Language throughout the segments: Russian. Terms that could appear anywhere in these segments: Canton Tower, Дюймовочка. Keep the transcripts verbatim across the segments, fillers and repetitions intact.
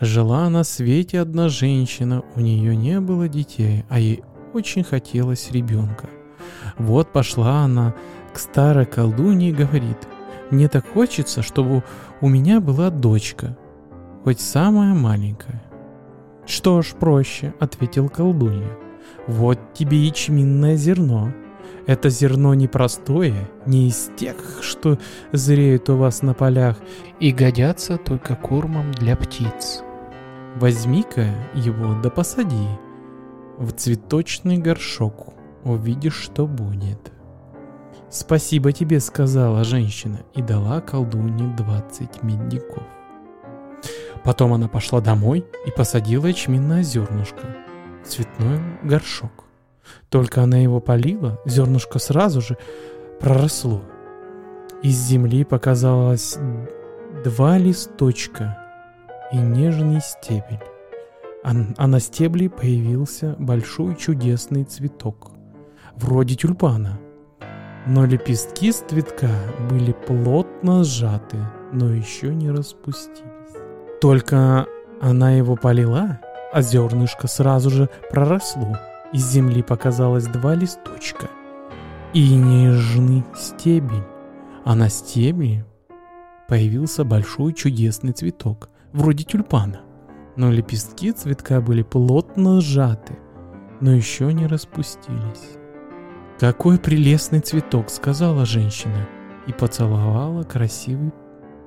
Жила на свете одна женщина, у нее не было детей, а ей очень хотелось ребенка. Вот пошла она к старой колдуне и говорит: «Мне так хочется, чтобы у меня была дочка, хоть самая маленькая». «Что ж, проще», — ответил колдунья, — «вот тебе ячменное зерно. Это зерно непростое, не из тех, что зреют у вас на полях и годятся только кормом для птиц. Возьми-ка его да посади в цветочный горшок, увидишь, что будет». «Спасибо тебе», — сказала женщина и дала колдуне двадцать медиков. Потом она пошла домой и посадила ячменное зернышко в цветной горшок. Только она его полила, зернышко сразу же проросло. Из земли показалось два листочка и нежный стебель. А на стебле появился большой чудесный цветок, вроде тюльпана. Но лепестки с цветка были плотно сжаты, но еще не распустились. Только она его полила, а зернышко сразу же проросло. Из земли показалось два листочка и нежный стебель, а на стебле появился большой чудесный цветок, вроде тюльпана, но лепестки цветка были плотно сжаты, но еще не распустились. «Какой прелестный цветок», — сказала женщина и поцеловала красивые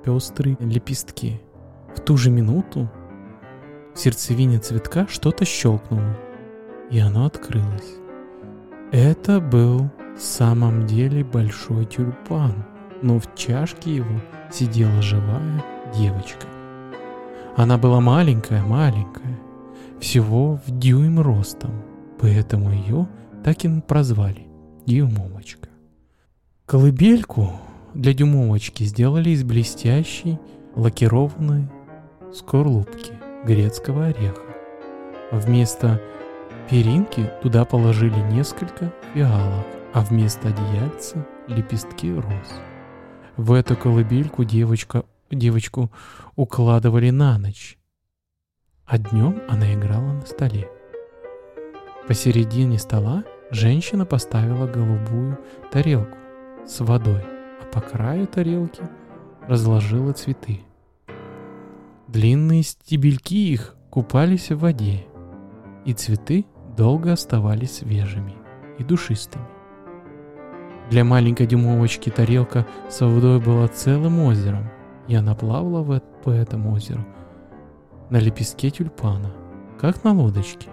пестрые лепестки. В ту же минуту в сердцевине цветка что-то щелкнуло, и оно открылось. Это был в самом деле большой тюльпан, но в чашке его сидела живая девочка. Она была маленькая-маленькая, всего в дюйм ростом, поэтому ее так и прозвали Дюймовочка. Колыбельку для Дюймовочки сделали из блестящей лакированной скорлупки грецкого ореха. Вместо перинки туда положили несколько фиалок, а вместо одеяльца лепестки роз. В эту колыбельку девочка, девочку укладывали на ночь, а днем она играла на столе. Посередине стола женщина поставила голубую тарелку с водой, а по краю тарелки разложила цветы. Длинные стебельки их купались в воде, и цветы долго оставались свежими и душистыми. Для маленькой Дюймовочки тарелка с водой была целым озером, и она плавала в это, по этому озеру на лепестке тюльпана, как на лодочке.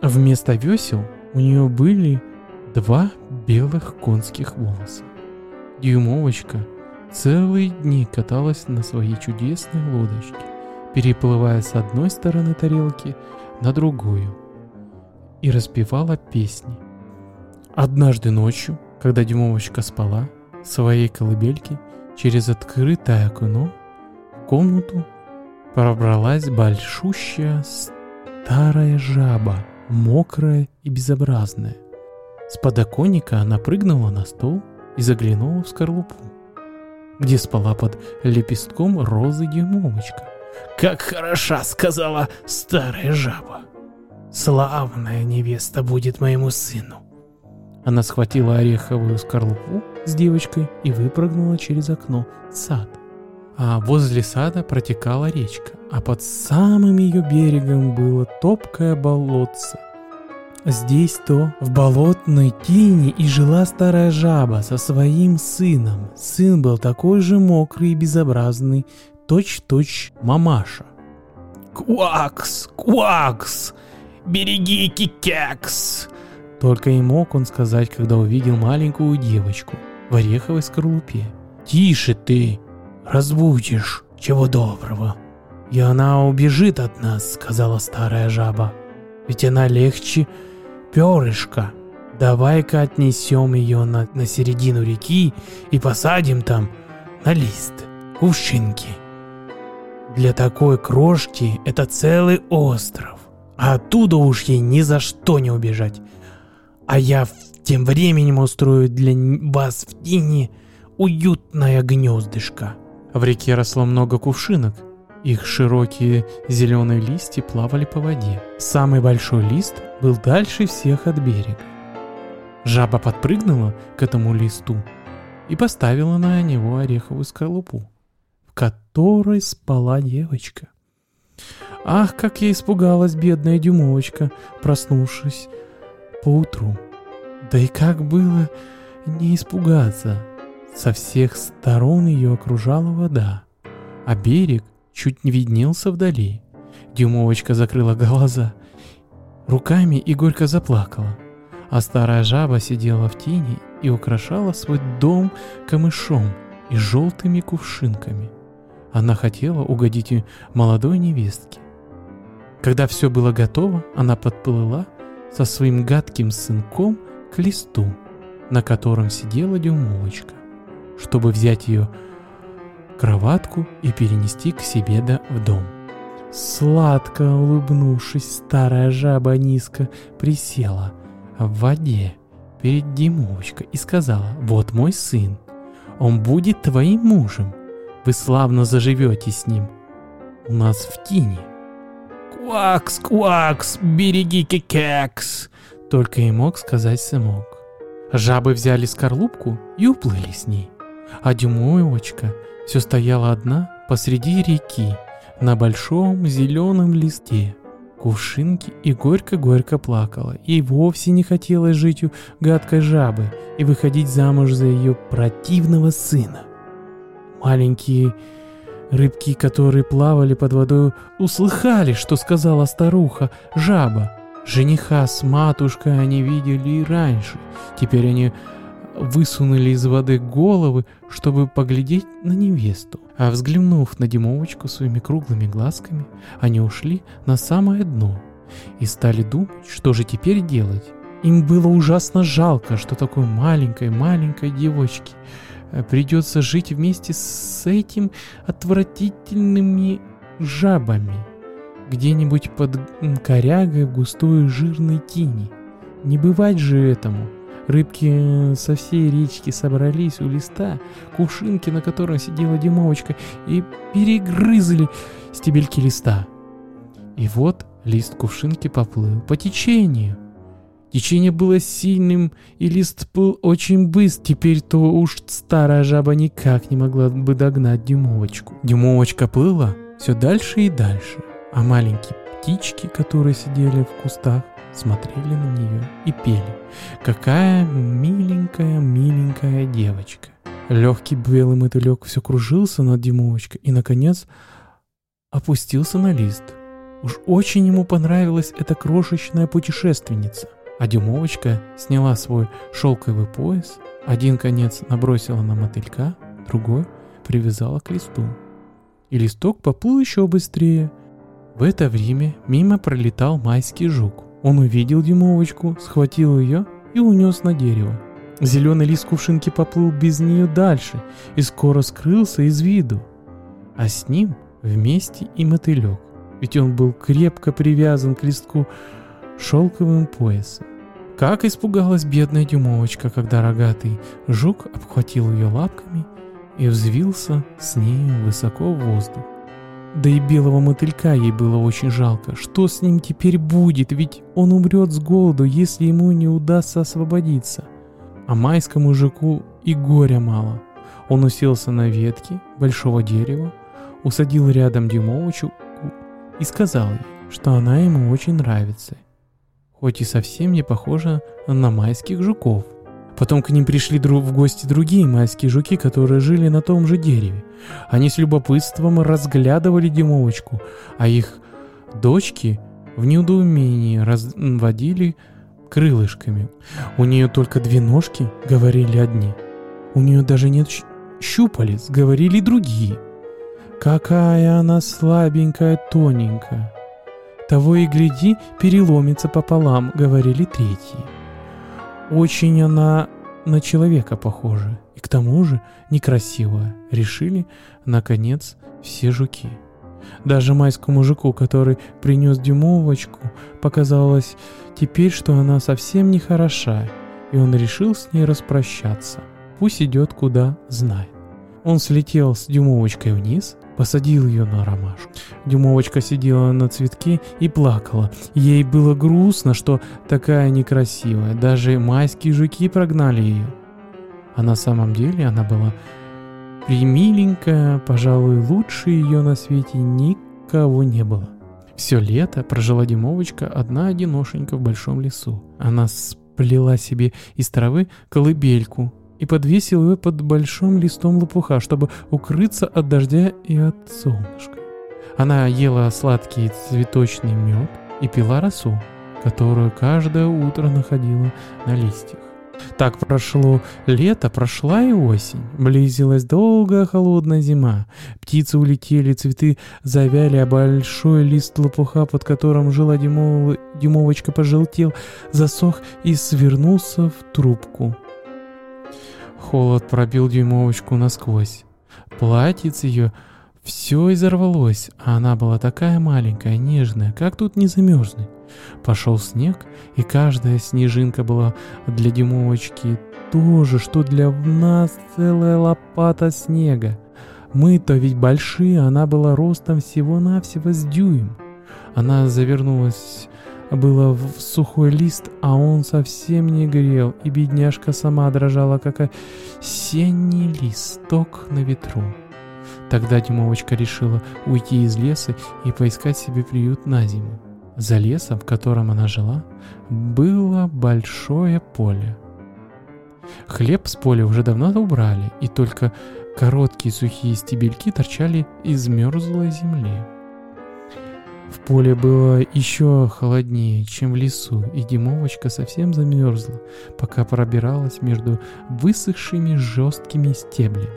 Вместо весел у нее были два белых конских волоса. Дюймовочка целые дни каталась на своей чудесной лодочке, переплывая с одной стороны тарелки на другую, и распевала песни. Однажды ночью, когда Дюймовочка спала в своей колыбельке, через открытое окно в комнату пробралась большущая старая жаба, мокрая и безобразная. С подоконника она прыгнула на стол и заглянула в скорлупу, где спала под лепестком розы Дюймовочка. «Как хороша!» — сказала старая жаба. «Славная невеста будет моему сыну!» Она схватила ореховую скорлупу с девочкой и выпрыгнула через окно в сад. А возле сада протекала речка, а под самым ее берегом было топкое болотце. Здесь-то в болотной тени и жила старая жаба со своим сыном. Сын был такой же мокрый и безобразный, точь-точь мамаша. «Квакс! Квакс! Береги кикекс!» Только и мог он сказать, когда увидел маленькую девочку в ореховой скорлупе. «Тише ты! Разбудишь! Чего доброго! И она убежит от нас!» — сказала старая жаба. «Ведь она легче перышка! Давай-ка отнесем ее на, на середину реки и посадим там на лист кувшинки. Для такой крошки это целый остров, а оттуда уж ей ни за что не убежать. А я тем временем устрою для вас в тени уютное гнездышко». В реке росло много кувшинок, Их широкие зеленые листья плавали по воде. Самый большой лист был дальше всех от берега. Жаба подпрыгнула к этому листу и поставила на него ореховую скорлупу, в которой спала девочка. Ах, как я испугалась, бедная Дюймовочка, проснувшись поутру. Да и как было не испугаться? Со всех сторон ее окружала вода, а берег чуть не виднелся вдали. Дюймовочка закрыла глаза руками и горько заплакала. А старая жаба сидела в тени и украшала свой дом камышом и желтыми кувшинками. Она хотела угодить молодой невестке. Когда все было готово, она подплыла со своим гадким сынком к листу, на котором сидела Дюймовочка, чтобы взять ее кроватку и перенести к себе да в дом. Сладко улыбнувшись, старая жаба низко присела в воде перед Дюймовочкой и сказала: «Вот мой сын, он будет твоим мужем, вы славно заживете с ним у нас в тени». «Квакс, квакс, береги кекекс», только и мог сказать сынок. Жабы взяли скорлупку и уплыли с ней, а Дюймовочка все стояла одна посреди реки на большом зеленом листе кувшинки и горько-горько плакала. Ей вовсе не хотелось жить у гадкой жабы и выходить замуж за ее противного сына. Маленькие рыбки, которые плавали под водой, услыхали, что сказала старуха жаба. Жениха с матушкой они видели и раньше. Теперь они высунули из воды головы, чтобы поглядеть на невесту. А взглянув на Дюймовочку своими круглыми глазками, они ушли на самое дно и стали думать, что же теперь делать. Им было ужасно жалко, что такой маленькой-маленькой девочке придется жить вместе с этим отвратительными жабами, где-нибудь под корягой в густой жирной тени. Не бывать же этому. Рыбки со всей речки собрались у листа кувшинки, на котором сидела Дюймовочка, и перегрызли стебельки листа. И вот лист кувшинки поплыл по течению. Течение было сильным, и лист плыл очень быстро. Теперь-то уж старая жаба никак не могла бы догнать Дюймовочку. Дюймовочка плыла все дальше и дальше, а маленькие птички, которые сидели в кустах, смотрели на нее и пели: «Какая миленькая-миленькая девочка». Легкий белый мотылек все кружился над Дюймовочкой и, наконец, опустился на лист. Уж очень ему понравилась эта крошечная путешественница. А Дюймовочка сняла свой шелковый пояс, один конец набросила на мотылька, другой привязала к листу. И листок поплыл еще быстрее. В это время мимо пролетал майский жук. Он увидел Дюймовочку, схватил ее и унес на дерево. Зеленый лист кувшинки поплыл без нее дальше и скоро скрылся из виду. А с ним вместе и мотылек, ведь он был крепко привязан к листку шелковым поясом. Как испугалась бедная Дюймовочка, когда рогатый жук обхватил ее лапками и взвился с нею высоко в воздух. Да и белого мотылька ей было очень жалко. Что с ним теперь будет? Ведь он умрет с голоду, если ему не удастся освободиться. А майскому жуку и горя мало. Он уселся на ветке большого дерева, усадил рядом Дюймовочку и сказал ей, что она ему очень нравится, хоть и совсем не похожа на майских жуков. Потом к ним пришли в гости другие майские жуки, которые жили на том же дереве. Они с любопытством разглядывали Дюймовочку, а их дочки в недоумении разводили крылышками. «У нее только две ножки», — говорили одни. «У нее даже нет щупалец», — говорили другие. «Какая она слабенькая, тоненькая. Того и гляди, переломится пополам», — говорили третьи. «Очень она на человека похожа, и к тому же некрасивая», — решили, наконец, все жуки. Даже майскому жуку, который принес Дюймовочку, показалось теперь, что она совсем не хороша, и он решил с ней распрощаться. Пусть идет куда знает. Он слетел с Дюймовочкой вниз, посадил ее на ромашку. Дюймовочка сидела на цветке и плакала. Ей было грустно, что такая некрасивая. Даже майские жуки прогнали ее. А на самом деле она была примиленькая, пожалуй, лучше ее на свете никого не было. Все лето прожила Дюймовочка одна-одиношенька в большом лесу. Она сплела себе из травы колыбельку и подвесила ее под большим листом лопуха, чтобы укрыться от дождя и от солнышка. Она ела сладкий цветочный мед и пила росу, которую каждое утро находила на листьях. Так прошло лето, прошла и осень. Близилась долгая холодная зима. Птицы улетели, цветы завяли, а большой лист лопуха, под которым жила Дюймов... Дюймовочка, пожелтел, засох и свернулся в трубку. Холод пробил Дюймовочку насквозь. Платьице ее все изорвалось, а она была такая маленькая, нежная, как тут не замерзнуть. Пошел снег, и каждая снежинка была для Дюймовочки тоже, что для нас целая лопата снега. Мы-то ведь большие, она была ростом всего-навсего с дюйм. Она завернулась было в сухой лист, а он совсем не грел, и бедняжка сама дрожала, как осенний листок на ветру. Тогда Дюймовочка решила уйти из леса и поискать себе приют на зиму. За лесом, в котором она жила, было большое поле. Хлеб с поля уже давно убрали, и только короткие сухие стебельки торчали из мерзлой земли. В поле было еще холоднее, чем в лесу, и Дюймовочка совсем замерзла, пока пробиралась между высохшими жесткими стеблями.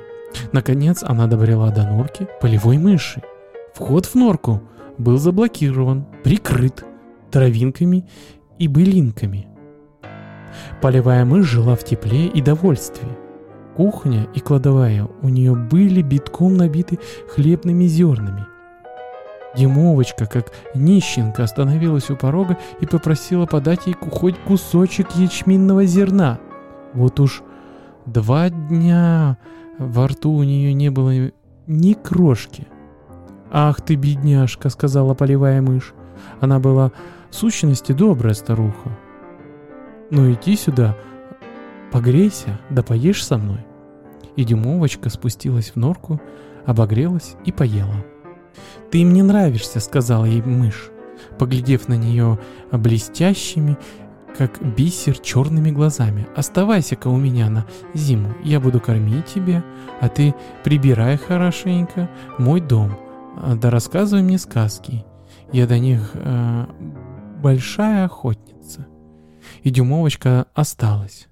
Наконец она добрела до норки полевой мыши. Вход в норку был заблокирован, прикрыт травинками и былинками. Полевая мышь жила в тепле и довольстве. Кухня и кладовая у нее были битком набиты хлебными зернами. Дюймовочка, как нищенка, остановилась у порога и попросила подать ей хоть кусочек ячменного зерна. Вот уж два дня во рту у нее не было ни крошки. «Ах ты, бедняжка!» — сказала полевая мышь. Она была в сущности добрая старуха. «Ну иди сюда, погрейся, да поешь со мной». И Дюймовочка спустилась в норку, обогрелась и поела. «Ты мне нравишься», — сказала ей мышь, поглядев на нее блестящими, как бисер, черными глазами. «Оставайся-ка у меня на зиму, я буду кормить тебя, а ты прибирай хорошенько мой дом, да рассказывай мне сказки, я до них э, большая охотница». И Дюймовочка осталась.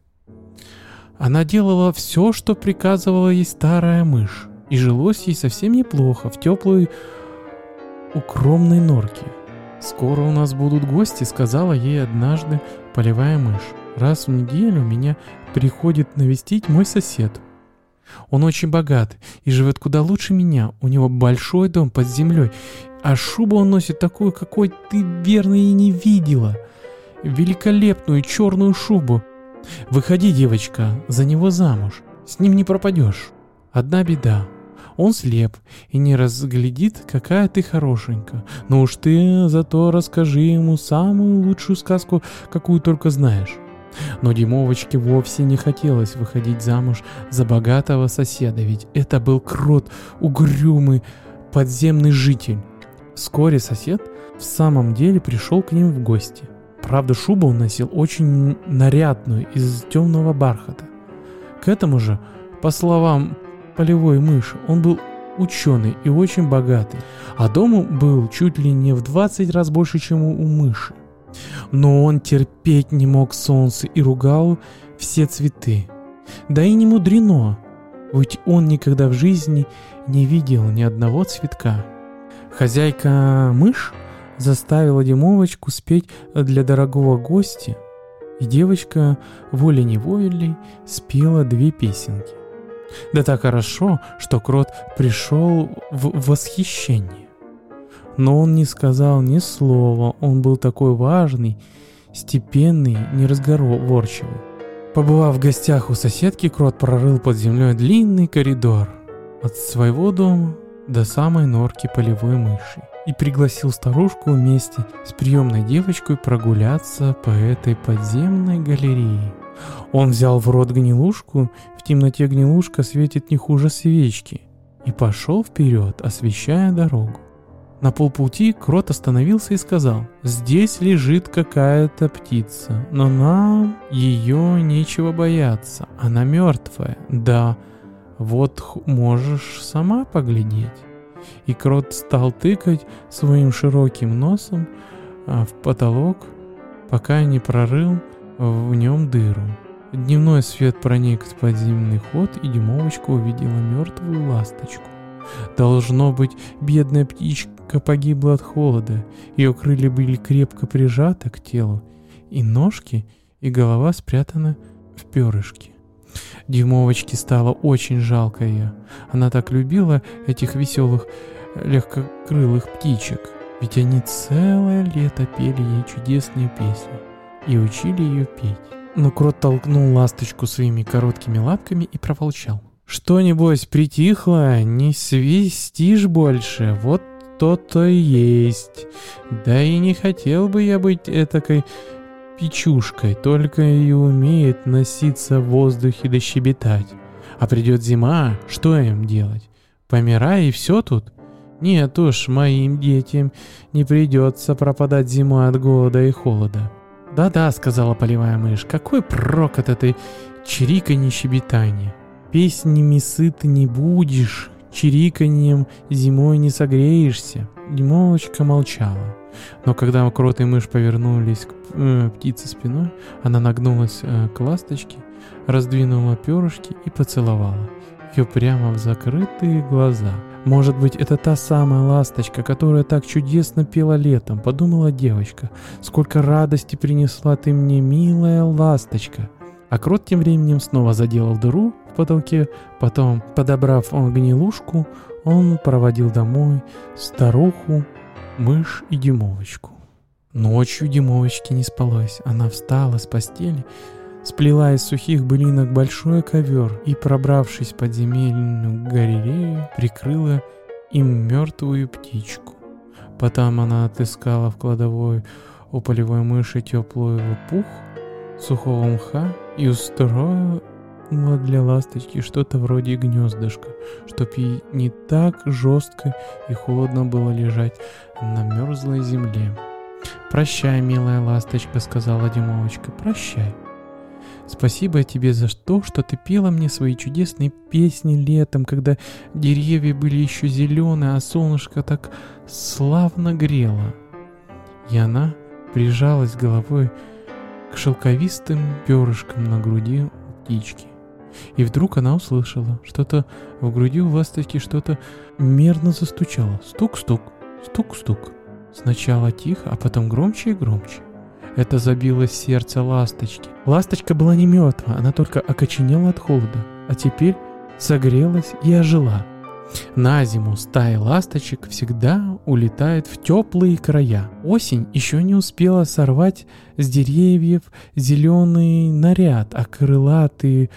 Она делала все, что приказывала ей старая мышь, и жилось ей совсем неплохо в теплой укромной норке. «Скоро у нас будут гости», — сказала ей однажды полевая мышь. «Раз в неделю меня приходит навестить мой сосед. Он очень богат и живет куда лучше меня. У него большой дом под землей, а шубу он носит такую, какой ты, верно, и не видела. Великолепную черную шубу. Выходи, девочка, за него замуж. С ним не пропадешь. Одна беда. Он слеп и не разглядит, какая ты хорошенька. Но уж ты зато расскажи ему самую лучшую сказку, какую только знаешь». Но Дюймовочке вовсе не хотелось выходить замуж за богатого соседа, ведь это был крот, угрюмый подземный житель. Вскоре сосед в самом деле пришел к ним в гости. Правда, шубу он носил очень нарядную, из темного бархата. К этому же, по словам полевой мыши, он был ученый и очень богатый, а дому был чуть ли не в двадцать раз больше, чем у мыши. Но он терпеть не мог солнце и ругал все цветы. Да и не мудрено, ведь он никогда в жизни не видел ни одного цветка. Хозяйка мышь заставила Дюймовочку спеть для дорогого гостя, и девочка волей-неволей спела две песенки. Да так хорошо, что крот пришел в восхищение. Но он не сказал ни слова, он был такой важный, степенный, неразговорчивый. Побывав в гостях у соседки, крот прорыл под землей длинный коридор от своего дома до самой норки полевой мыши и пригласил старушку вместе с приемной девочкой прогуляться по этой подземной галерее. Он взял в рот гнилушку, в темноте гнилушка светит не хуже свечки, и пошел вперед, освещая дорогу. На полпути крот остановился и сказал: «Здесь лежит какая-то птица, но нам ее нечего бояться, она мертвая, да, вот можешь сама поглядеть». И крот стал тыкать своим широким носом в потолок, пока не прорыл в нем дыру. Дневной свет проник в подземный ход, и Дюймовочка увидела мертвую ласточку. Должно быть, бедная птичка погибла от холода, ее крылья были крепко прижаты к телу, и ножки, и голова спрятаны в перышки. Дюймовочке стало очень жалко ее, она так любила этих веселых легкокрылых птичек, ведь они целое лето пели ей чудесные песни и учили ее петь. Но крот толкнул ласточку своими короткими лапками и проволчал: «Что, небось, притихло? Не свистишь больше? Вот то-то и есть. Да и не хотел бы я быть этакой печушкой, только и умеет носиться в воздухе да щебетать. А придет зима, что им делать? Помирай и все тут? Нет уж, моим детям не придется пропадать зимой от голода и холода». «Да-да», — сказала полевая мышь, — «какой прок от этой чириканьи щебетания? Песнями сыт не будешь, чириканьем зимой не согреешься». Дюймовочка молчала, но когда крот и мышь повернулись к э, птице спиной, она нагнулась э, к ласточке, раздвинула перышки и поцеловала ее прямо в закрытые глаза. «Может быть, это та самая ласточка, которая так чудесно пела летом», — подумала девочка. «Сколько радости принесла ты мне, милая ласточка!» А крот тем временем снова заделал дыру в потолке, потом, подобрав гнилушку, он проводил домой старуху, мышь и Дюймовочку. Ночью Дюймовочке не спалось, она встала с постели, сплела из сухих былинок большой ковер и, пробравшись в подземельную галерею, прикрыла им мертвую птичку. Потом она отыскала в кладовой у полевой мыши теплый пух сухого мха и устроила для ласточки что-то вроде гнездышка, чтоб ей не так жестко и холодно было лежать на мерзлой земле. «Прощай, милая ласточка», — сказала Дюймовочка, — «прощай. Спасибо тебе за то, что ты пела мне свои чудесные песни летом, когда деревья были еще зеленые, а солнышко так славно грело». И она прижалась головой к шелковистым перышкам на груди у птички. И вдруг она услышала, что-то в груди у ласточки что-то мерно застучало. Стук-стук, стук-стук. Сначала тихо, а потом громче и громче. Это забилось сердце ласточки. Ласточка была не мертва, она только окоченела от холода, а теперь согрелась и ожила. На зиму стая ласточек всегда улетает в теплые края. Осень еще не успела сорвать с деревьев зеленый наряд, а крылатые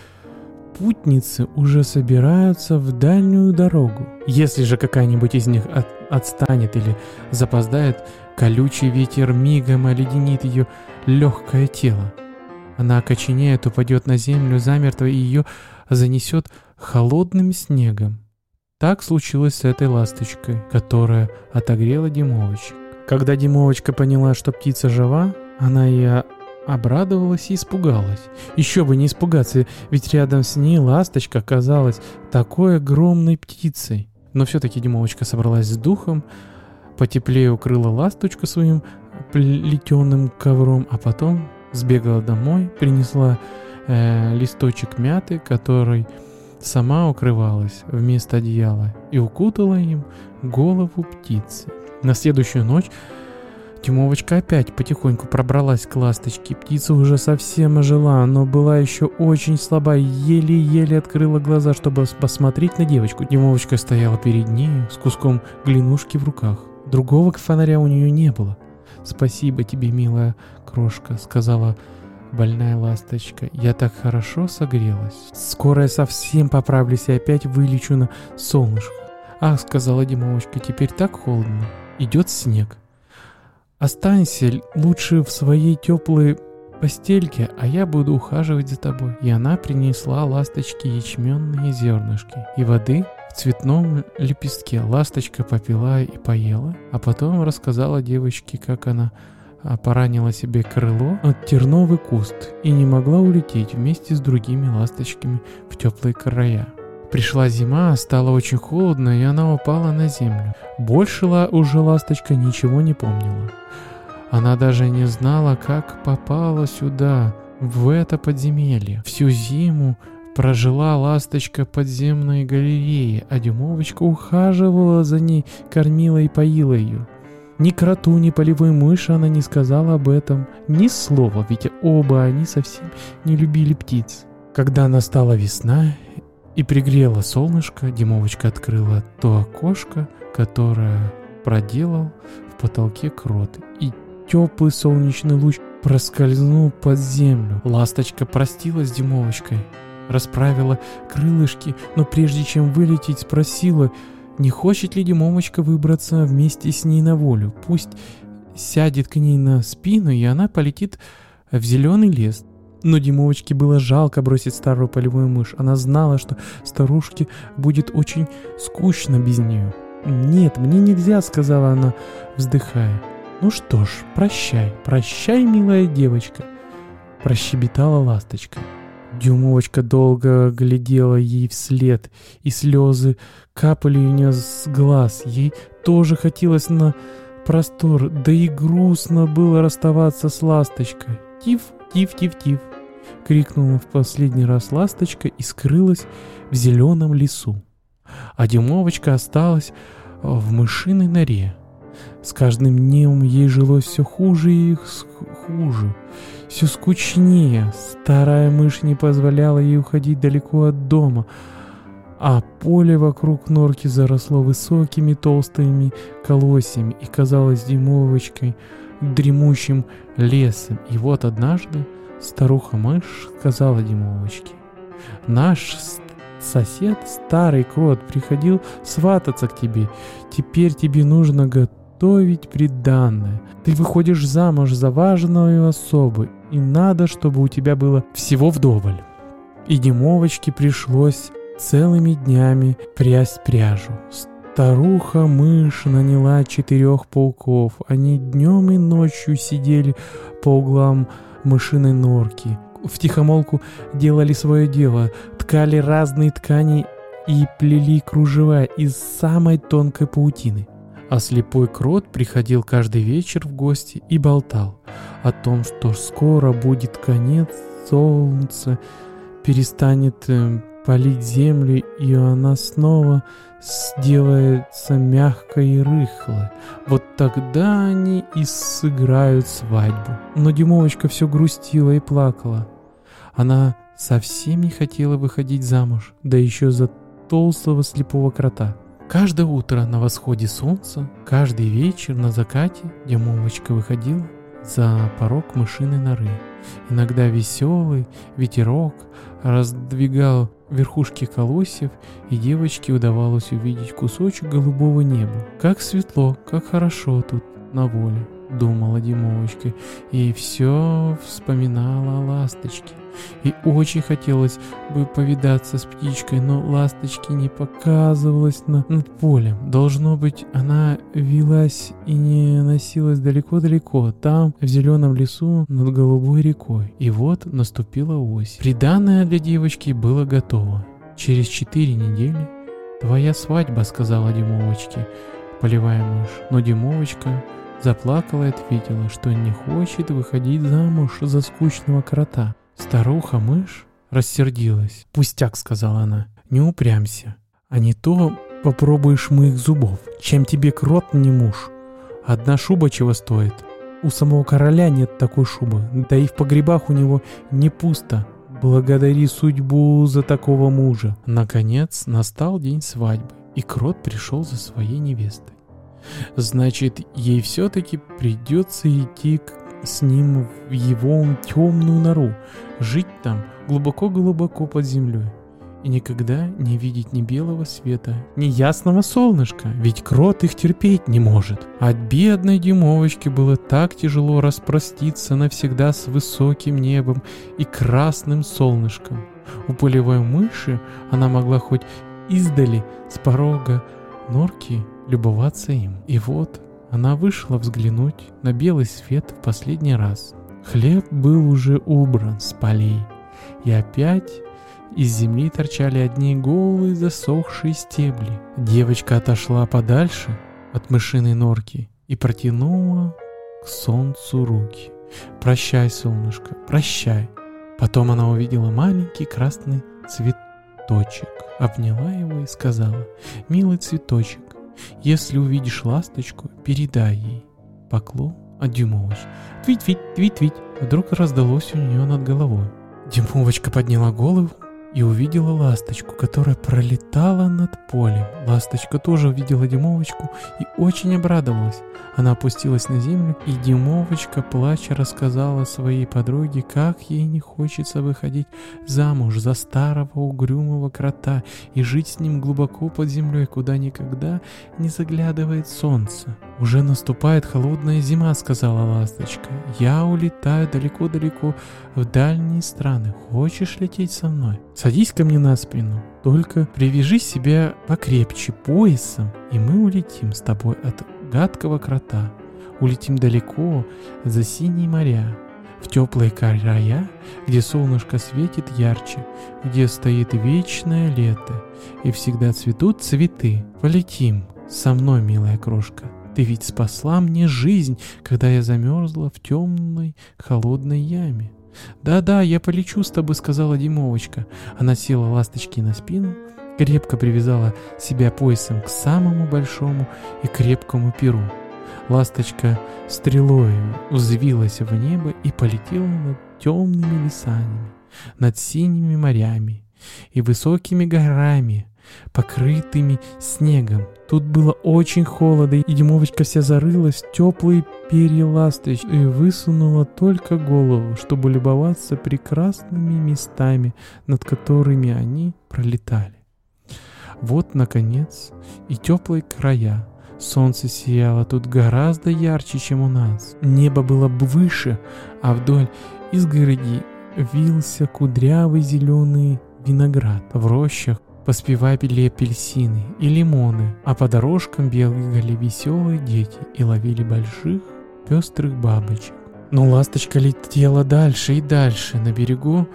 путницы уже собираются в дальнюю дорогу. Если же какая-нибудь из них от, отстанет или запоздает, колючий ветер мигом оледенит ее легкое тело. Она окоченеет, упадет на землю замертво и ее занесет холодным снегом. Так случилось с этой ласточкой, которая отогрела Дюймовочку. Когда Дюймовочка поняла, что птица жива, она и обрадовалась и испугалась. Еще бы не испугаться, ведь рядом с ней ласточка оказалась такой огромной птицей. Но все-таки Дюймовочка собралась с духом, потеплее укрыла ласточку своим плетеным ковром, а потом сбегала домой, принесла э, листочек мяты, который сама укрывалась вместо одеяла, и укутала им голову птицы. На следующую ночь Дюймовочка опять потихоньку пробралась к ласточке. Птица уже совсем ожила, но была еще очень слаба, еле-еле открыла глаза, чтобы посмотреть на девочку. Дюймовочка стояла перед ней с куском глинушки в руках. Другого фонаря у нее не было. «Спасибо тебе, милая крошка», — сказала больная ласточка. «Я так хорошо согрелась. Скоро я совсем поправлюсь и опять вылечу на солнышко». «Ах, — сказала Дюймовочка, — теперь так холодно. Идет снег. Останься лучше в своей теплой постельке, а я буду ухаживать за тобой». И она принесла ласточке ячменные зернышки и воды в цветном лепестке. Ласточка попила и поела, а потом рассказала девочке, как она поранила себе крыло от терновый куст и не могла улететь вместе с другими ласточками в теплые края. Пришла зима, стало очень холодно, и она упала на землю. Больше уже ласточка ничего не помнила. Она даже не знала, как попала сюда, в это подземелье. Всю зиму прожила ласточка в подземной галерее, а Дюймовочка ухаживала за ней, кормила и поила ее. Ни кроту, ни полевой мыши она не сказала об этом ни слова, ведь оба они совсем не любили птиц. Когда настала весна и пригрело солнышко, Дюймовочка открыла то окошко, которое проделал в потолке крот, и теплый солнечный луч проскользнул под землю. Ласточка простилась с Дюймовочкой, расправила крылышки, но прежде чем вылететь, спросила, не хочет ли Дюймовочка выбраться вместе с ней на волю. Пусть сядет к ней на спину, и она полетит в зеленый лес. Но Дюймовочке было жалко бросить старую полевую мышь. Она знала, что старушке будет очень скучно без нее. «Нет, мне нельзя», — сказала она, вздыхая. «Ну что ж, прощай, прощай, милая девочка», — прощебетала ласточка. Дюймовочка долго глядела ей вслед, и слезы капали у нее с глаз. Ей тоже хотелось на простор, да и грустно было расставаться с ласточкой. «Тиф, тиф, тиф, тиф!» — крикнула в последний раз ласточка и скрылась в зеленом лесу. А Дюймовочка осталась в мышиной норе. С каждым днем ей жилось все хуже и хуже, все скучнее. Старая мышь не позволяла ей уходить далеко от дома, а поле вокруг норки заросло высокими толстыми колосьями и казалось Дюймовочкой дремучим лесом. И вот однажды старуха-мышь сказала Дюймовочке: «Наш сосед, старый крот, приходил свататься к тебе. Теперь тебе нужно готовить приданое. Ты выходишь замуж за важную особу, и надо, чтобы у тебя было всего вдоволь». И Дюймовочке пришлось целыми днями прясть пряжу. Старуха-мышь наняла четырех пауков. Они днем и ночью сидели по углам мышиной норки, втихомолку делали свое дело, ткали разные ткани и плели кружева из самой тонкой паутины. А слепой крот приходил каждый вечер в гости и болтал о том, что скоро будет конец, солнце перестанет палить землю, и она снова сделается мягкой и рыхлой. Вот тогда они и сыграют свадьбу. Но Дюймовочка все грустила и плакала. Она совсем не хотела выходить замуж, да еще за толстого слепого крота. Каждое утро на восходе солнца, каждый вечер на закате Дюймовочка выходила за порог мышиной норы. Иногда веселый ветерок раздвигал верхушки колосьев, и девочке удавалось увидеть кусочек голубого неба. «Как светло, как хорошо тут на воле», — думала Дюймовочка, и все вспоминала ласточки. И очень хотелось бы повидаться с птичкой, но ласточки не показывалась на, над полем. Должно быть, она вилась и не носилась далеко-далеко, там, в зеленом лесу, над голубой рекой. И вот наступила осень. Приданое для девочки было готово. «Через четыре недели твоя свадьба», — сказала Дюймовочке полевая мышь. Но Дюймовочка заплакала и ответила, что не хочет выходить замуж за скучного крота. Старуха-мышь рассердилась. «Пустяк, — сказала она, — не упрямься, а не то попробуешь моих зубов. Чем тебе крот не муж? Одна шуба чего стоит? У самого короля нет такой шубы, да и в погребах у него не пусто. Благодари судьбу за такого мужа». Наконец настал день свадьбы, и крот пришел за своей невестой. Значит, ей все-таки придется идти к с ним в его темную нору, жить там глубоко-глубоко под землей. и никогда не видеть ни белого света, ни ясного солнышка, ведь крот их терпеть не может. От бедной Дюймовочки было так тяжело распроститься навсегда с высоким небом и красным солнышком. У полевой мыши она могла хоть издали с порога норки любоваться им. И вот она вышла взглянуть на белый свет в последний раз. Хлеб был уже убран с полей, и опять из земли торчали одни голые засохшие стебли. Девочка отошла подальше от мышиной норки и протянула к солнцу руки. «Прощай, солнышко, прощай!» Потом она увидела маленький красный цветочек, обняла его и сказала: «Милый цветочек, если увидишь ласточку, передай ей поклон от Дюймовочки». Твить-твить, твить-твить. Вдруг раздалось у нее над головой. Дюймовочка подняла голову и увидела ласточку, которая пролетала над полем. Ласточка тоже увидела Дюймовочку и очень обрадовалась. Она опустилась на землю, и Дюймовочка, плача, рассказала своей подруге, как ей не хочется выходить замуж за старого угрюмого крота и жить с ним глубоко под землей, куда никогда не заглядывает солнце. «Уже наступает холодная зима», — сказала ласточка. «Я улетаю далеко-далеко в дальние страны. Хочешь лететь со мной? Садись ко мне на спину, только привяжи себя покрепче поясом, и мы улетим с тобой от гадкого крота. Улетим далеко за синие моря, в теплые края, где солнышко светит ярче, где стоит вечное лето, и всегда цветут цветы. Полетим со мной, милая крошка. Ты ведь спасла мне жизнь, когда я замерзла в темной холодной яме». «Да-да, я полечу с тобой», — сказала Дюймовочка. Она села ласточке на спину, крепко привязала себя поясом к самому большому и крепкому перу. Ласточка стрелой взвилась в небо и полетела над темными лесами, над синими морями и высокими горами, покрытыми снегом. Тут было очень холодно, и Дюймовочка вся зарылась в теплые перья ласточки и высунула только голову, чтобы любоваться прекрасными местами, над которыми они пролетали. Вот, наконец, и теплые края. Солнце сияло тут гораздо ярче, чем у нас. Небо было выше, а вдоль изгороди вился кудрявый зеленый виноград. В рощах поспевали апельсины и лимоны, а по дорожкам бегали веселые дети и ловили больших пестрых бабочек. Но ласточка летела дальше и дальше. На берегу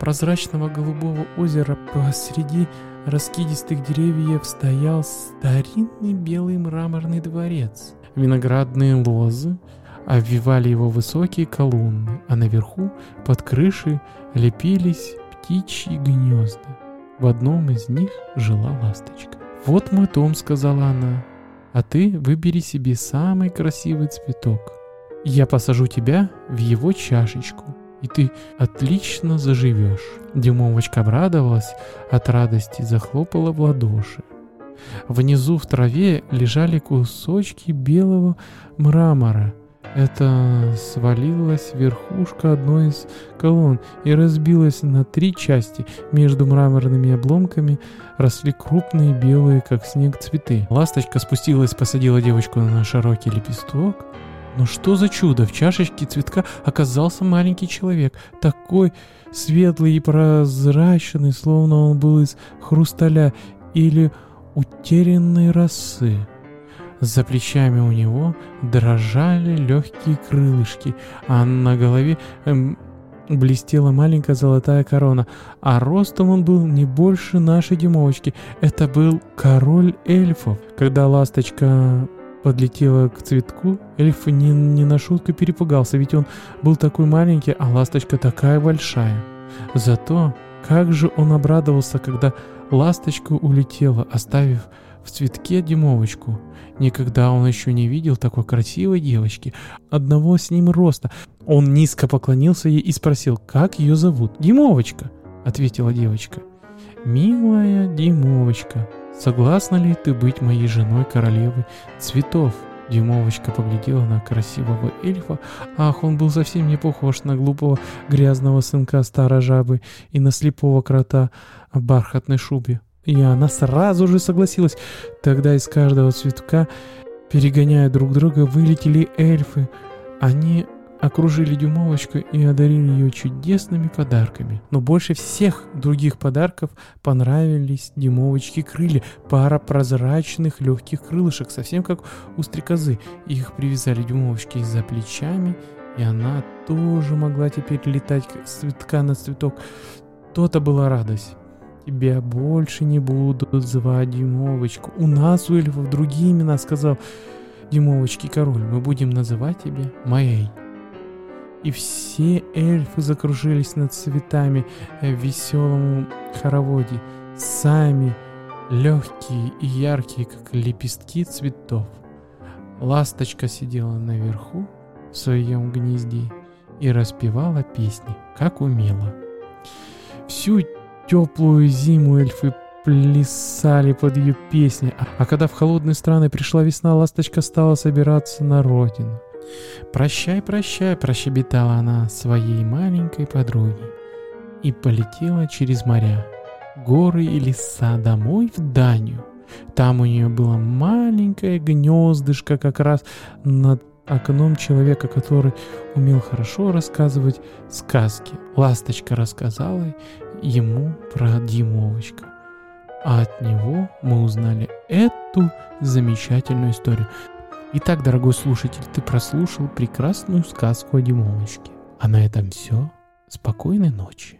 прозрачного голубого озера посреди раскидистых деревьев стоял старинный белый мраморный дворец. Виноградные лозы обвивали его высокие колонны, а наверху под крышей лепились птичьи гнезда. В одном из них жила ласточка. «Вот мой дом», — сказала она, — «а ты выбери себе самый красивый цветок. Я посажу тебя в его чашечку, и ты отлично заживешь». Дюймовочка обрадовалась, от радости захлопала в ладоши. Внизу в траве лежали кусочки белого мрамора. Это свалилась верхушка одной из колонн и разбилась на три части. Между мраморными обломками росли крупные белые, как снег, цветы. Ласточка спустилась, посадила девочку на широкий лепесток. Но что за чудо! В чашечке цветка оказался маленький человек, такой светлый и прозрачный, словно он был из хрусталя или утерянной росы. За плечами у него дрожали легкие крылышки, а на голове эм, блестела маленькая золотая корона, а ростом он был не больше нашей Дюймовочки. Это был король эльфов. Когда ласточка подлетела к цветку, эльф не, не на шутку перепугался, ведь он был такой маленький, а ласточка такая большая. Зато как же он обрадовался, когда ласточка улетела, оставив в цветке Дюймовочку. Никогда он еще не видел такой красивой девочки, одного с ним роста. Он низко поклонился ей и спросил, как ее зовут. «Дюймовочка», — ответила девочка. «Милая Дюймовочка, согласна ли ты быть моей женой королевы цветов?» Дюймовочка поглядела на красивого эльфа. Ах, он был совсем не похож на глупого грязного сынка старой жабы и на слепого крота в бархатной шубе. И она сразу же согласилась. Тогда из каждого цветка, перегоняя друг друга, вылетели эльфы. Они окружили Дюймовочку и одарили ее чудесными подарками. Но больше всех других подарков понравились Дюймовочке крылья. Пара прозрачных легких крылышек, совсем как у стрекозы. Их привязали Дюймовочке за плечами, и она тоже могла теперь летать с цветка на цветок. То-то была радость. «Тебя больше не будут звать Дюймовочку. У нас, у эльфов, другие имена», — сказал Дюймовочке король. «Мы будем называть тебя моей». И все эльфы закружились над цветами в веселом хороводе, сами легкие и яркие, как лепестки цветов. Ласточка сидела наверху в своем гнезде и распевала песни, как умела. Всю теплую зиму эльфы плясали под ее песни, а когда в холодные страны пришла весна, ласточка стала собираться на родину. «Прощай, прощай», — прощебетала она своей маленькой подруге и полетела через моря, горы и леса домой в Данию. Там у нее было маленькое гнездышко как раз над окном человека, который умел хорошо рассказывать сказки. Ласточка рассказала ему про Дюймовочку, а от него мы узнали эту замечательную историю. Итак, дорогой слушатель, ты прослушал прекрасную сказку о Дюймовочке. А на этом все. Спокойной ночи.